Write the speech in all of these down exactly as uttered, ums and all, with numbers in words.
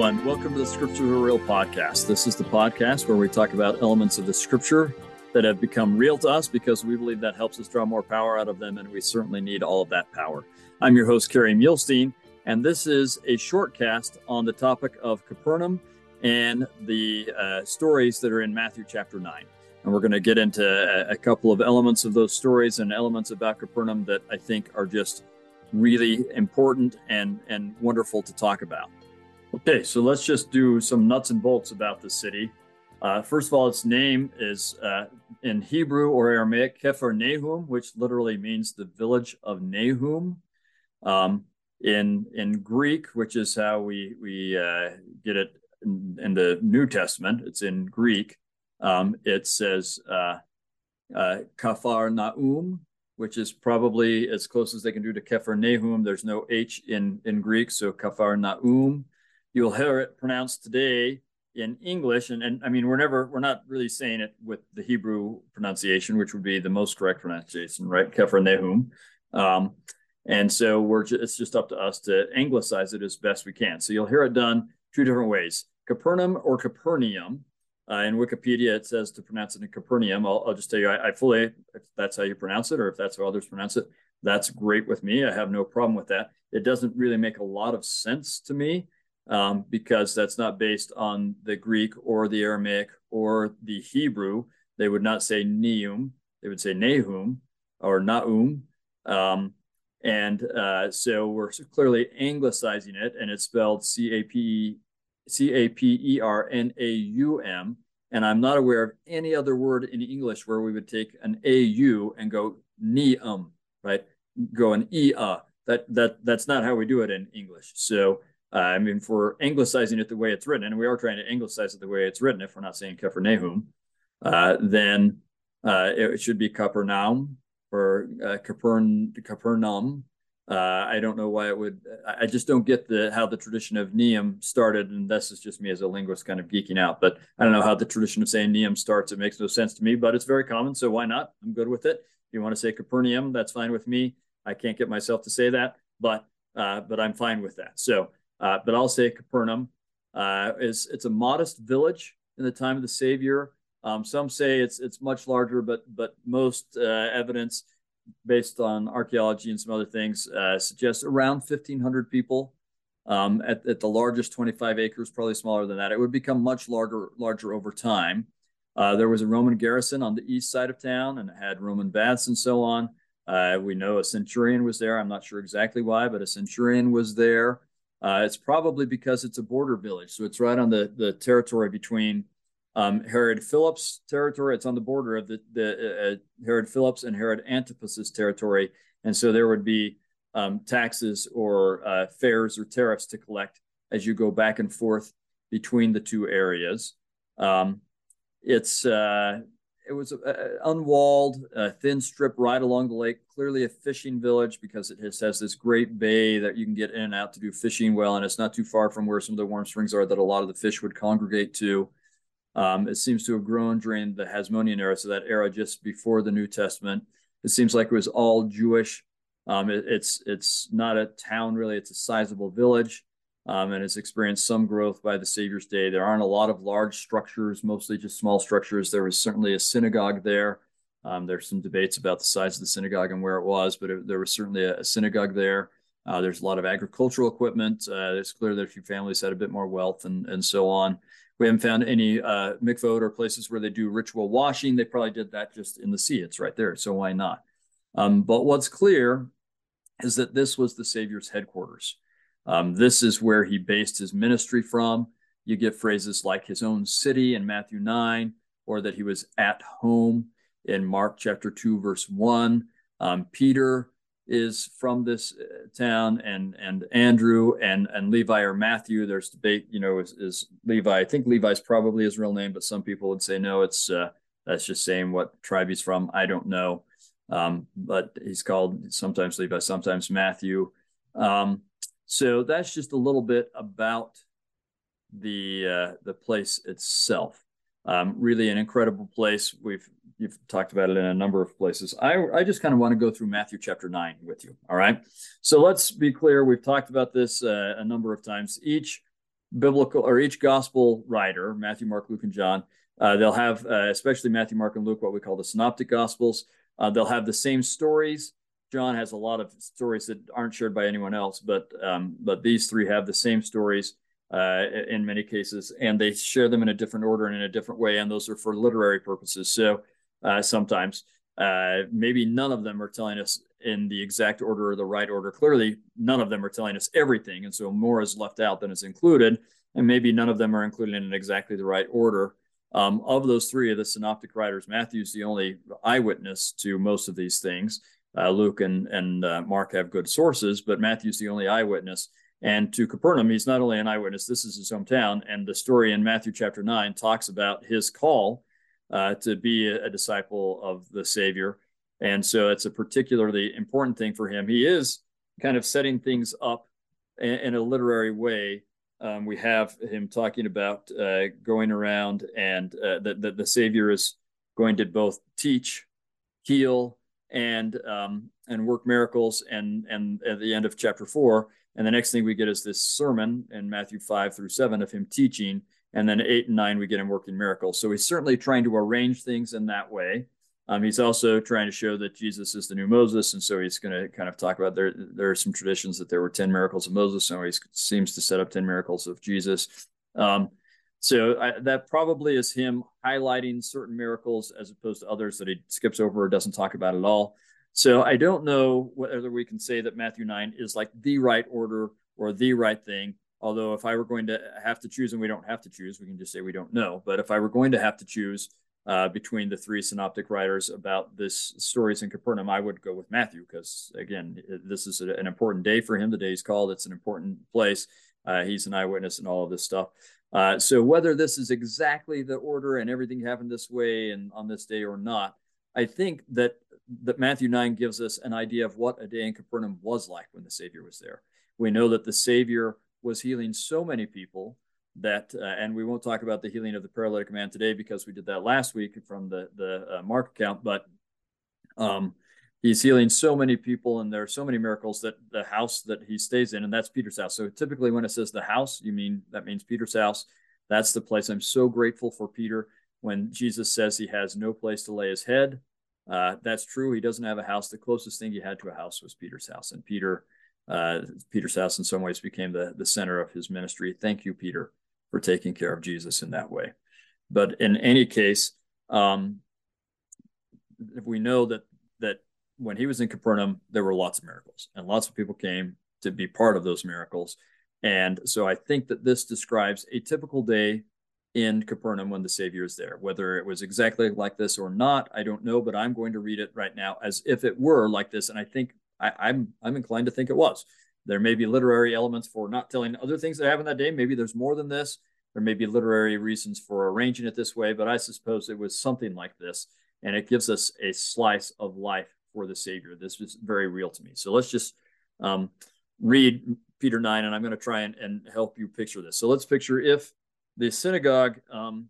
everyone. Welcome to the Scriptures Are Real podcast. This is the podcast where we talk about elements of the Scripture that have become real to us because we believe that helps us draw more power out of them, and we certainly need all of that power. I'm your host, Kerry Muhlestein, and this is a short cast on the topic of Capernaum and the uh, stories that are in Matthew chapter nine. And we're going to get into a, a couple of elements of those stories and elements about Capernaum that I think are just really important and, and wonderful to talk about. Okay, so let's just do some nuts and bolts about the city. Uh, first of all, its name is uh, in Hebrew or Aramaic, Kephar Nahum, which literally means the village of Nahum. Um, in in Greek, which is how we, we uh, get it in, in the New Testament, it's in Greek. Um, it says uh, uh, Kephar Nahum, which is probably as close as they can do to Kephar Nahum. There's no H in, in Greek, so Kephar Nahum. You'll hear it pronounced today in English, and, and I mean, we're never, we're not really saying it with the Hebrew pronunciation, which would be the most correct pronunciation, right? Kephar Nahum. Um, and so we're ju- it's just up to us to anglicize it as best we can. So you'll hear it done two different ways. Capernaum or Capernaum. Uh, in Wikipedia, it says to pronounce it in Capernaum. I'll, I'll just tell you, I, I fully, if that's how you pronounce it, or if that's how others pronounce it, that's great with me. I have no problem with that. It doesn't really make a lot of sense to me, um, because that's not based on the Greek or the Aramaic or the Hebrew. They would not say Neum. They would say Nahum or Nahum. Um, and uh, so we're clearly anglicizing it, and it's spelled C A P E. C A P E R N A U M, and I'm not aware of any other word in English where we would take an A U and go Neum, right? Go an E-uh. That, that, that's not how we do it in English. So, uh, I mean, if we're anglicizing it the way it's written, and we are trying to anglicize it the way it's written, if we're not saying Kephar Nahum, uh, then uh, it should be Capernaum or uh, Capern- Capernaum. Uh, I don't know why it would, I just don't get the how the tradition of Neum started, and this is just me as a linguist kind of geeking out, but I don't know how the tradition of saying Neum starts. It makes no sense to me, but it's very common, so why not? I'm good with it. If you want to say Capernaum, that's fine with me. I can't get myself to say that, but uh, but I'm fine with that. So, uh, but I'll say Capernaum. Uh, is it's a modest village in the time of the Savior. Um, some say it's it's much larger, but but most uh, evidence based on archaeology and some other things, uh, suggests around fifteen hundred people um, at, at the largest twenty-five acres, probably smaller than that. It would become much larger larger over time. Uh, there was a Roman garrison on the east side of town, and it had Roman baths and so on. Uh, we know a centurion was there. I'm not sure exactly why, but a centurion was there. Uh, it's probably because it's a border village. So it's right on the, the territory between Um, Herod Philip's territory. It's on the border of the, the uh, Herod Philip's and Herod Antipas's territory. And so there would be um, taxes or uh, fares or tariffs to collect as you go back and forth between the two areas. Um, it's uh, it was an unwalled, uh, thin strip right along the lake, clearly a fishing village because it has, has this great bay that you can get in and out to do fishing well, and it's not too far from where some of the warm springs are that a lot of the fish would congregate to. Um, it seems to have grown during the Hasmonean era, so that era just before the New Testament. It seems like it was all Jewish. Um, it, it's it's not a town, really. It's a sizable village, um, and it's experienced some growth by the Savior's day. There aren't a lot of large structures, mostly just small structures. There was certainly a synagogue there. Um, there's some debates about the size of the synagogue and where it was, but it, there was certainly a, a synagogue there. Uh, there's a lot of agricultural equipment. Uh, it's clear that a few families had a bit more wealth and, and so on. We haven't found any uh, mikvot or places where they do ritual washing. They probably did that just in the sea. It's right there, so why not? Um, but what's clear is that this was the Savior's headquarters. Um, this is where he based his ministry from. You get phrases like his own city in Matthew nine, or that he was at home in Mark chapter two, verse one. Um, Peter is from this town, and and Andrew and and Levi or Matthew. There's debate, you know, is, is Levi. I think Levi's probably his real name, but some people would say no. It's uh, that's just saying what tribe he's from. I don't know, um, but he's called sometimes Levi, sometimes Matthew. Um, so that's just a little bit about the uh, the place itself. Um, really, an incredible place. We've You've talked about it in a number of places. I, I just kind of want to go through Matthew chapter nine with you, all right? So let's be clear. We've talked about this uh, a number of times. Each biblical or each gospel writer, Matthew, Mark, Luke, and John, uh, they'll have, uh, especially Matthew, Mark, and Luke, what we call the synoptic gospels. Uh, they'll have the same stories. John has a lot of stories that aren't shared by anyone else, but um, but these three have the same stories uh, in many cases, and they share them in a different order and in a different way, and those are for literary purposes. So uh, sometimes uh, maybe none of them are telling us in the exact order or the right order. Clearly, none of them are telling us everything, and so more is left out than is included, and maybe none of them are included in exactly the right order. Um, of those three of the synoptic writers, Matthew's the only eyewitness to most of these things. Uh, Luke and, and uh, Mark have good sources, but Matthew's the only eyewitness. And to Capernaum, he's not only an eyewitness, this is his hometown. And the story in Matthew chapter nine talks about his call uh, to be a, a disciple of the Savior. And so it's a particularly important thing for him. He is kind of setting things up in, in a literary way. Um, we have him talking about uh, going around and uh, that the, the Savior is going to both teach, heal, and um, and work miracles, and and at the end of chapter four. And the next thing we get is this sermon in Matthew five through seven of him teaching, and then eight and nine, we get him working miracles. So he's certainly trying to arrange things in that way. Um, he's also trying to show that Jesus is the new Moses, and so he's going to kind of talk about there, there are some traditions that there were ten miracles of Moses, so he seems to set up ten miracles of Jesus. Um, So I, that probably is him highlighting certain miracles as opposed to others that he skips over or doesn't talk about at all. So I don't know whether we can say that Matthew nine is like the right order or the right thing. Although if I were going to have to choose, and we don't have to choose, we can just say we don't know. But if I were going to have to choose uh, between the three synoptic writers about this stories in Capernaum, I would go with Matthew because, again, this is an important day for him. The day he's called, it's an important place. Uh, he's an eyewitness in all of this stuff. Uh, so whether this is exactly the order and everything happened this way and on this day or not, I think that that Matthew nine gives us an idea of what a day in Capernaum was like when the Savior was there. We know that the Savior was healing so many people that, uh, and we won't talk about the healing of the paralytic man today because we did that last week from the, the uh, Mark account, but um, he's healing so many people and there are so many miracles that the house that he stays in, and that's Peter's house. So typically when it says the house, you mean, that means Peter's house. That's the place. I'm so grateful for Peter when Jesus says he has no place to lay his head. Uh, that's true. He doesn't have a house. The closest thing he had to a house was Peter's house. And Peter, uh, Peter's house in some ways became the, the center of his ministry. Thank you, Peter, for taking care of Jesus in that way. But in any case, um, if we know that, that, when he was in Capernaum, there were lots of miracles and lots of people came to be part of those miracles. And so I think that this describes a typical day in Capernaum when the Savior is there. Whether it was exactly like this or not, I don't know, but I'm going to read it right now as if it were like this. And I think I, I'm I'm inclined to think it was. There may be literary elements for not telling other things that happened that day. Maybe there's more than this. There may be literary reasons for arranging it this way, but I suppose it was something like this. And it gives us a slice of life for the Savior. This is very real to me. So let's just um, read Peter nine, and I'm going to try and, and help you picture this. So let's picture if the synagogue um,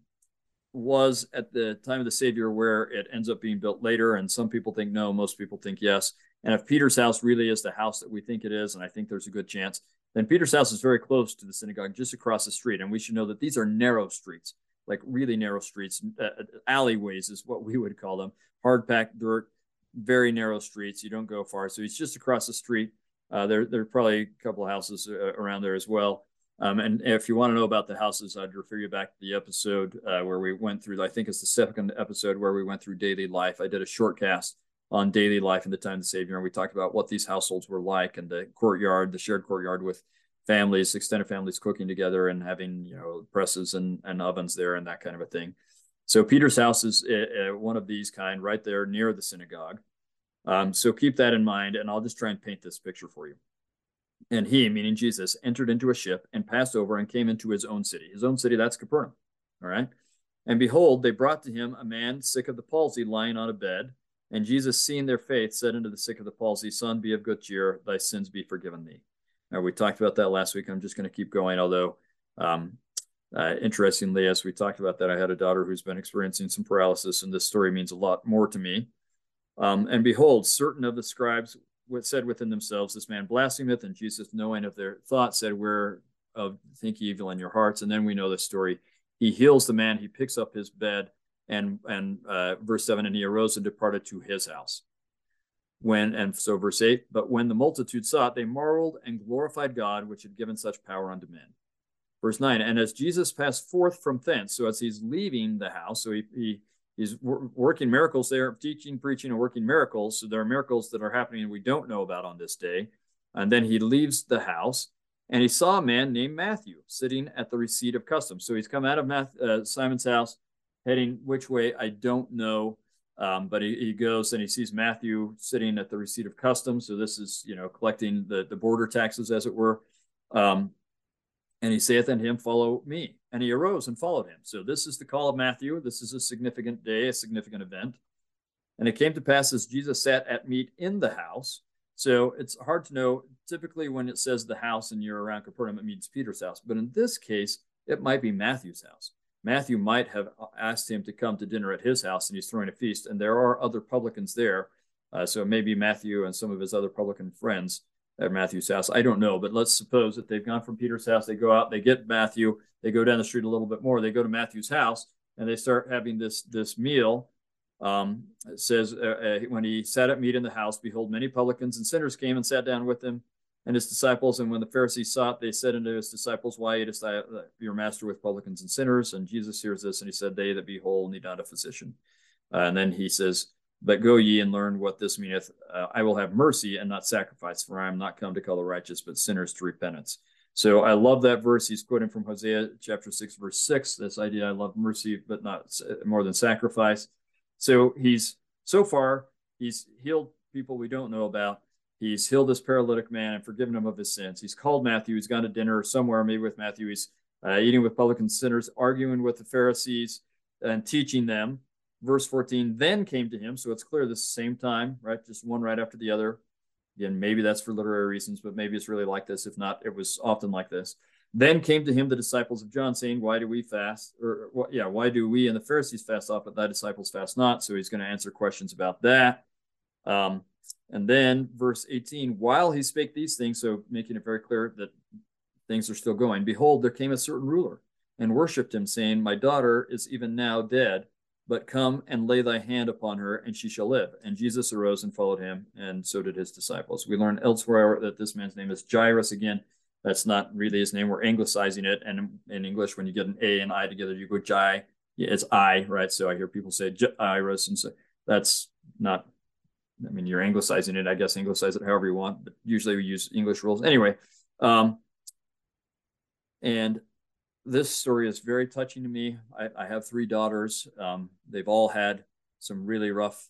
was at the time of the Savior where it ends up being built later, and some people think no, most people think yes. And if Peter's house really is the house that we think it is, and I think there's a good chance, then Peter's house is very close to the synagogue, just across the street. And we should know that these are narrow streets, like really narrow streets. Uh, alleyways is what we would call them, hard-packed dirt, very narrow streets. You don't go far. So it's just across the street. Uh, there, there are probably a couple of houses uh, around there as well. Um, and if you want to know about the houses, I'd refer you back to the episode uh, where we went through, I think it's the second episode where we went through daily life. I did a short cast on daily life in the time of the Savior. And we talked about what these households were like and the courtyard, the shared courtyard with families, extended families cooking together and having, you know, presses and, and ovens there and that kind of a thing. So Peter's house is uh, one of these kind right there near the synagogue. Um, so keep that in mind, and I'll just try and paint this picture for you. And he, meaning Jesus, entered into a ship and passed over and came into his own city. His own city, that's Capernaum. All right. And behold, they brought to him a man sick of the palsy lying on a bed. And Jesus, seeing their faith, said unto the sick of the palsy, Son, be of good cheer, thy sins be forgiven thee. Now, we talked about that last week. I'm just going to keep going, although... Um, Uh, interestingly, as we talked about that, I had a daughter who's been experiencing some paralysis, and this story means a lot more to me. Um, and behold, certain of the scribes said within themselves, This man blasphemeth. And Jesus, knowing of their thoughts, said, Where of think evil in your hearts. And then we know the story. He heals the man. He picks up his bed, and and uh, verse seven, and he arose and departed to his house. When and so verse eight, but when the multitude saw it, they marveled and glorified God, which had given such power unto men. Verse nine, and as Jesus passed forth from thence, so as he's leaving the house, so he, he he's wor- working miracles there, teaching, preaching, and working miracles. So there are miracles that are happening we don't know about on this day. And then he leaves the house, and he saw a man named Matthew sitting at the receipt of customs. So he's come out of Matthew, uh, Simon's house, heading which way, I don't know. Um, but he, he goes and he sees Matthew sitting at the receipt of customs. So this is, you know, collecting the, the border taxes, as it were. Um, and he saith unto him, follow me. And he arose and followed him. So this is the call of Matthew. This is a significant day, a significant event. And it came to pass as Jesus sat at meat in the house. So it's hard to know. Typically when it says the house and you're around Capernaum, it means Peter's house. But in this case, it might be Matthew's house. Matthew might have asked him to come to dinner at his house, and he's throwing a feast. And there are other publicans there. Uh, so maybe Matthew and some of his other publican friends at Matthew's house. I don't know, but let's suppose that they've gone from Peter's house. They go out, they get Matthew, they go down the street a little bit more. They go to Matthew's house, and they start having this, this meal. Um, it says, uh, uh, when he sat at meat in the house, behold, many publicans and sinners came and sat down with him and his disciples. And when the Pharisees saw it, they said unto his disciples, why eatest thou your master with publicans and sinners? And Jesus hears this, and he said, they that be whole need not a physician. Uh, and then he says, but go ye and learn what this meaneth. Uh, I will have mercy and not sacrifice, for I am not come to call the righteous, but sinners to repentance. So I love that verse. He's quoting from Hosea chapter six, verse six, this idea, I love mercy, but not more than sacrifice. So he's, so far, he's healed people we don't know about. He's healed this paralytic man and forgiven him of his sins. He's called Matthew. He's gone to dinner somewhere, maybe with Matthew. He's uh, eating with publican sinners, arguing with the Pharisees and teaching them. Verse fourteen, then came to him. So it's clear this is the same time, right? Just one right after the other. Again, maybe that's for literary reasons, but maybe it's really like this. If not, it was often like this. Then came to him the disciples of John, saying, why do we fast? Or, well, yeah, why do we and the Pharisees fast off, but thy disciples fast not? So he's going to answer questions about that. Um, And then verse eighteen, while he spake these things, so making it very clear that things are still going, behold, there came a certain ruler and worshipped him, saying, my daughter is even now dead, but come and lay thy hand upon her, and she shall live. And Jesus arose and followed him, and so did his disciples. We learn elsewhere that this man's name is Jairus. Again, that's not really his name. We're anglicizing it. And in English, when you get an A and I together, you go Jai. Yeah, it's I, right? So I hear people say Jairus, and so that's not... I mean, you're anglicizing it, I guess, anglicize it however you want, but usually we use English rules. Anyway, um, and this story is very touching to me. I, I have three daughters. Um, they've all had some really rough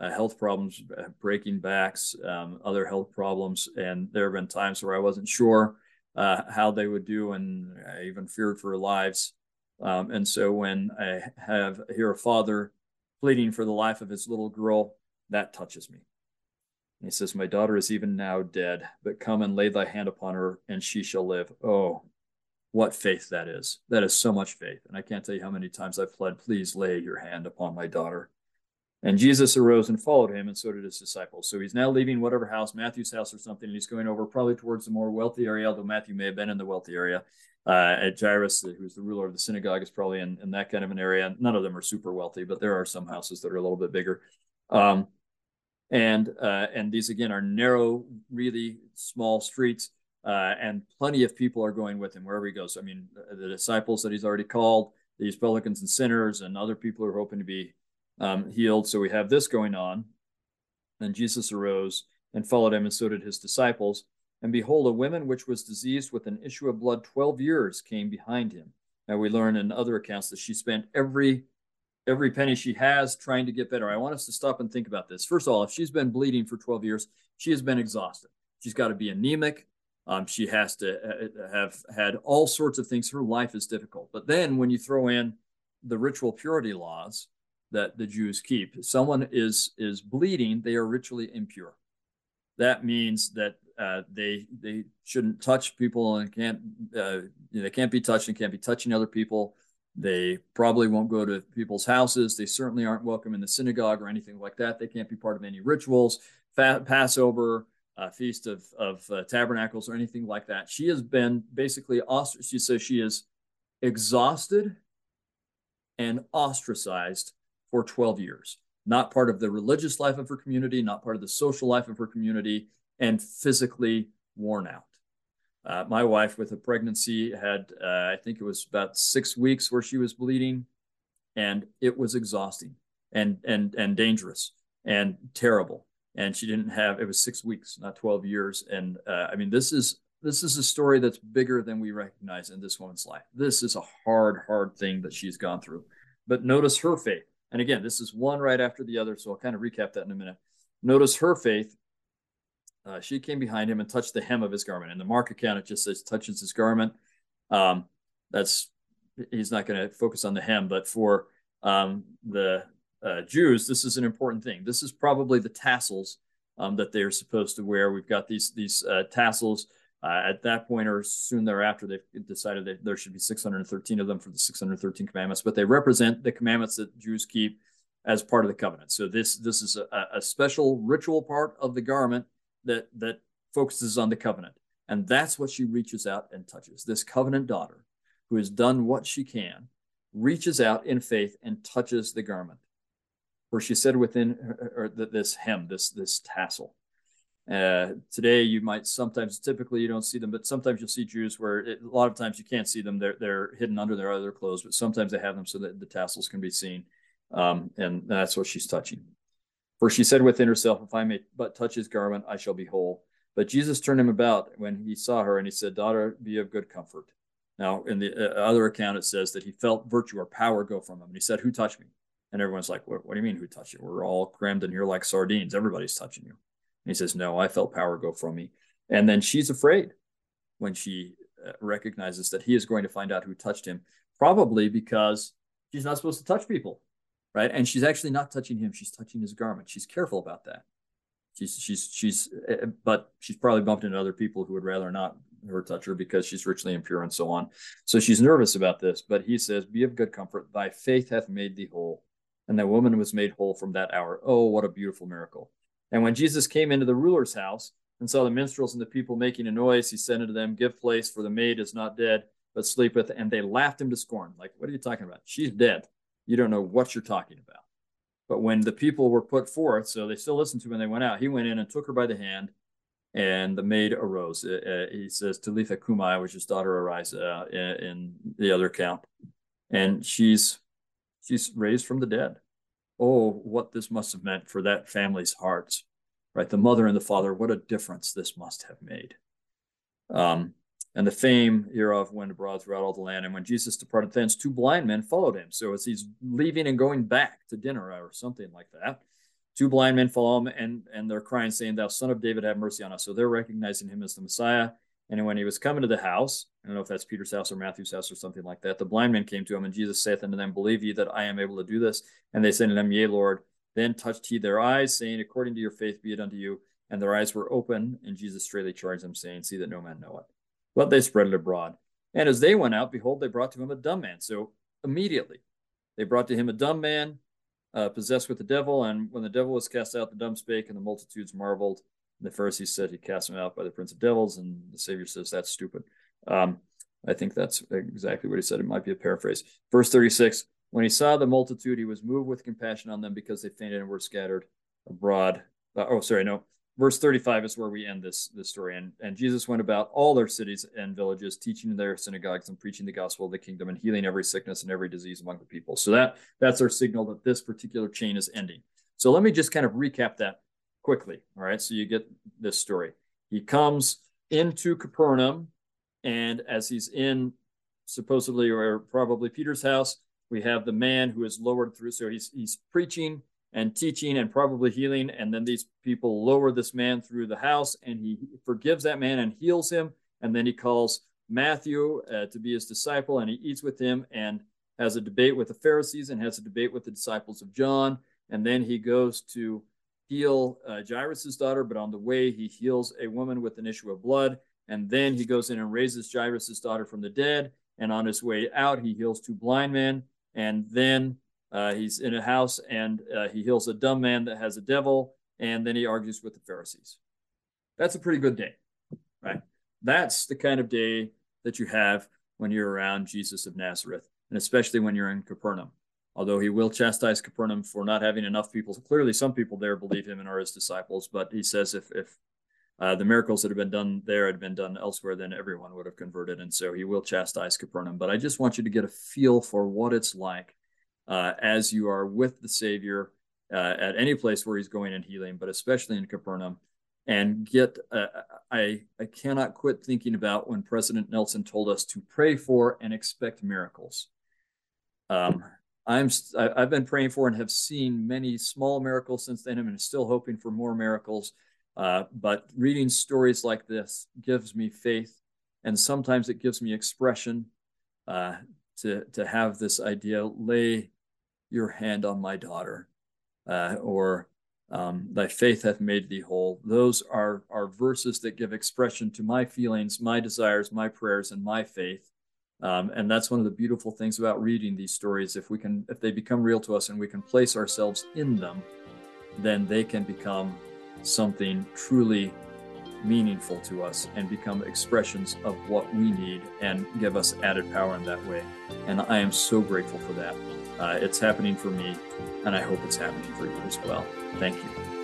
uh, health problems, uh, breaking backs, um, other health problems. And there have been times where I wasn't sure uh, how they would do, and I even feared for their lives. Um, and so when I have hear a father pleading for the life of his little girl, that touches me. And he says, my daughter is even now dead, but come and lay thy hand upon her, and she shall live. Oh, what faith that is. That is so much faith. And I can't tell you how many times I've pled, please lay your hand upon my daughter. And Jesus arose and followed him, and so did his disciples. So he's now leaving whatever house, Matthew's house or something, and he's going over probably towards the more wealthy area, although Matthew may have been in the wealthy area. Uh, at Jairus, who's the ruler of the synagogue, is probably in, in that kind of an area. None of them are super wealthy, but there are some houses that are a little bit bigger. Um, And uh, and these, again, are narrow, really small streets, uh, and plenty of people are going with him wherever he goes. I mean, the disciples that he's already called, these publicans and sinners and other people who are hoping to be um, healed. So we have this going on. And Jesus arose and followed him, and so did his disciples. And behold, a woman which was diseased with an issue of blood twelve years came behind him. Now we learn in other accounts that she spent every Every penny she has trying to get better. I want us to stop and think about this. First of all, if she's been bleeding for twelve years, she has been exhausted. She's got to be anemic. Um, she has to have had all sorts of things. Her life is difficult. But then when you throw in the ritual purity laws that the Jews keep, if someone is, is bleeding, they are ritually impure. That means that uh, they they shouldn't touch people and can't uh, they can't be touched and can't be touching other people. They probably won't go to people's houses. They certainly aren't welcome in the synagogue or anything like that. They can't be part of any rituals, fa- Passover, uh, Feast of, of uh, Tabernacles or anything like that. She has been basically ostracized. She says she is exhausted and ostracized for twelve years. Not part of the religious life of her community, not part of the social life of her community, and physically worn out. Uh, my wife, with a pregnancy, had, uh, I think it was about six weeks where she was bleeding, and it was exhausting and and and dangerous and terrible. And she didn't have, it was six weeks, not twelve years. And uh, I mean, this is, this is a story that's bigger than we recognize in this woman's life. This is a hard, hard thing that she's gone through. But notice her faith. And again, this is one right after the other, so I'll kind of recap that in a minute. Notice her faith. Uh, she came behind him and touched the hem of his garment. In the Mark account, it just says touches his garment. Um, that's he's not going to focus on the hem, but for um, the uh, Jews, this is an important thing. This is probably the tassels um, that they are supposed to wear. We've got these these uh, tassels. Uh, at that point, or soon thereafter, they've decided that there should be six hundred thirteen of them for the six hundred thirteen commandments, but they represent the commandments that Jews keep as part of the covenant. So this this is a, a special ritual part of the garment that, that focuses on the covenant. And that's what she reaches out and touches. This covenant daughter, who has done what she can, reaches out in faith and touches the garment, for she said within her, or this hem, this, this tassel. Uh, today you might sometimes, typically you don't see them, but sometimes you'll see Jews where it, a lot of times you can't see them. They're, they're hidden under their other clothes, but sometimes they have them so that the tassels can be seen. Um, and that's what she's touching. For she said within herself, if I may but touch his garment, I shall be whole. But Jesus turned him about when he saw her and he said, daughter, be of good comfort. Now in the uh, other account, it says that he felt virtue or power go from him. And he said, who touched me? And everyone's like, what, what do you mean who touched you? We're all crammed in here like sardines. Everybody's touching you. And he says, no, I felt power go from me. And then she's afraid when she uh, recognizes that he is going to find out who touched him, probably because she's not supposed to touch people, right? And she's actually not touching him. She's touching his garment. She's careful about that. She's, she's, she's, uh, but she's probably bumped into other people who would rather not her touch her because she's ritually impure and so on. So she's nervous about this, but he says, be of good comfort. Thy faith hath made thee whole. And the woman was made whole from that hour. Oh, what a beautiful miracle. And when Jesus came into the ruler's house and saw the minstrels and the people making a noise, he said unto them, give place, for the maid is not dead, but sleepeth. And they laughed him to scorn. Like, what are you talking about? She's dead. You don't know what you're talking about. But when the people were put forth, so they still listened to him and they went out, he went in and took her by the hand, and the maid arose. Uh, he says, Talitha cumi, which is daughter, arise uh, in the other account. And she's she's raised from the dead. Oh, what this must have meant for that family's hearts, right? The mother and the father, what a difference this must have made. Um, and the fame hereof went abroad throughout all the land. And when Jesus departed thence, two blind men followed him. So as he's leaving and going back to dinner or something like that, two blind men follow him, and, and they're crying, saying, thou son of David, have mercy on us. So they're recognizing him as the Messiah. And when he was coming to the house, I don't know if that's Peter's house or Matthew's house or something like that, the blind man came to him, and Jesus saith unto them, believe ye that I am able to do this? And they said unto him, yea, Lord. Then touched he their eyes, saying, according to your faith be it unto you. And their eyes were open, and Jesus straightly charged them, saying, see that no man know it. But they spread it abroad. And as they went out, behold, they brought to him a dumb man. So immediately they brought to him a dumb man, uh, possessed with the devil. And when the devil was cast out, the dumb spake, and the multitudes marveled. The Pharisees said he cast him out by the prince of devils, and the Savior says that's stupid. Um, I think that's exactly what he said. It might be a paraphrase. Verse thirty-six, when he saw the multitude, he was moved with compassion on them because they fainted and were scattered abroad. Uh, oh, sorry, no. Verse thirty-five is where we end this, this story. And, and Jesus went about all their cities and villages, teaching in their synagogues and preaching the gospel of the kingdom and healing every sickness and every disease among the people. So that that's our signal that this particular chain is ending. So let me just kind of recap that quickly. All right. So you get this story. He comes into Capernaum, and as he's in supposedly or probably Peter's house, we have the man who is lowered through. So he's, he's preaching and teaching and probably healing. And then these people lower this man through the house, and he forgives that man and heals him. And then he calls Matthew uh, to be his disciple, and he eats with him and has a debate with the Pharisees and has a debate with the disciples of John. And then he goes to heal uh, Jairus's daughter, but on the way he heals a woman with an issue of blood, and then he goes in and raises Jairus's daughter from the dead. And on his way out, he heals two blind men, and then uh, he's in a house and uh, he heals a dumb man that has a devil, and then he argues with the Pharisees. that's a pretty good day, right? That's the kind of day that you have when you're around Jesus of Nazareth, and especially when you're in Capernaum. Although he will chastise Capernaum for not having enough people. Clearly, some people there believe him and are his disciples, but he says if if uh, the miracles that have been done there had been done elsewhere, then everyone would have converted, and so he will chastise Capernaum. But I just want you to get a feel for what it's like uh, as you are with the Savior uh, at any place where he's going and healing, but especially in Capernaum. And get, uh, I, I cannot quit thinking about when President Nelson told us to pray for and expect miracles. Um, I'm, I've been praying for and have seen many small miracles since then, and still hoping for more miracles. Uh, but reading stories like this gives me faith, and sometimes it gives me expression uh, to to have this idea: lay your hand on my daughter, uh, or Um, thy faith hath made thee whole. Those are, are verses that give expression to my feelings, my desires, my prayers, and my faith. Um, and that's one of the beautiful things about reading these stories. If we can, if they become real to us and we can place ourselves in them, then they can become something truly meaningful to us and become expressions of what we need and give us added power in that way. And I am so grateful for that. Uh, it's happening for me, and I hope it's happening for you as well. Thank you.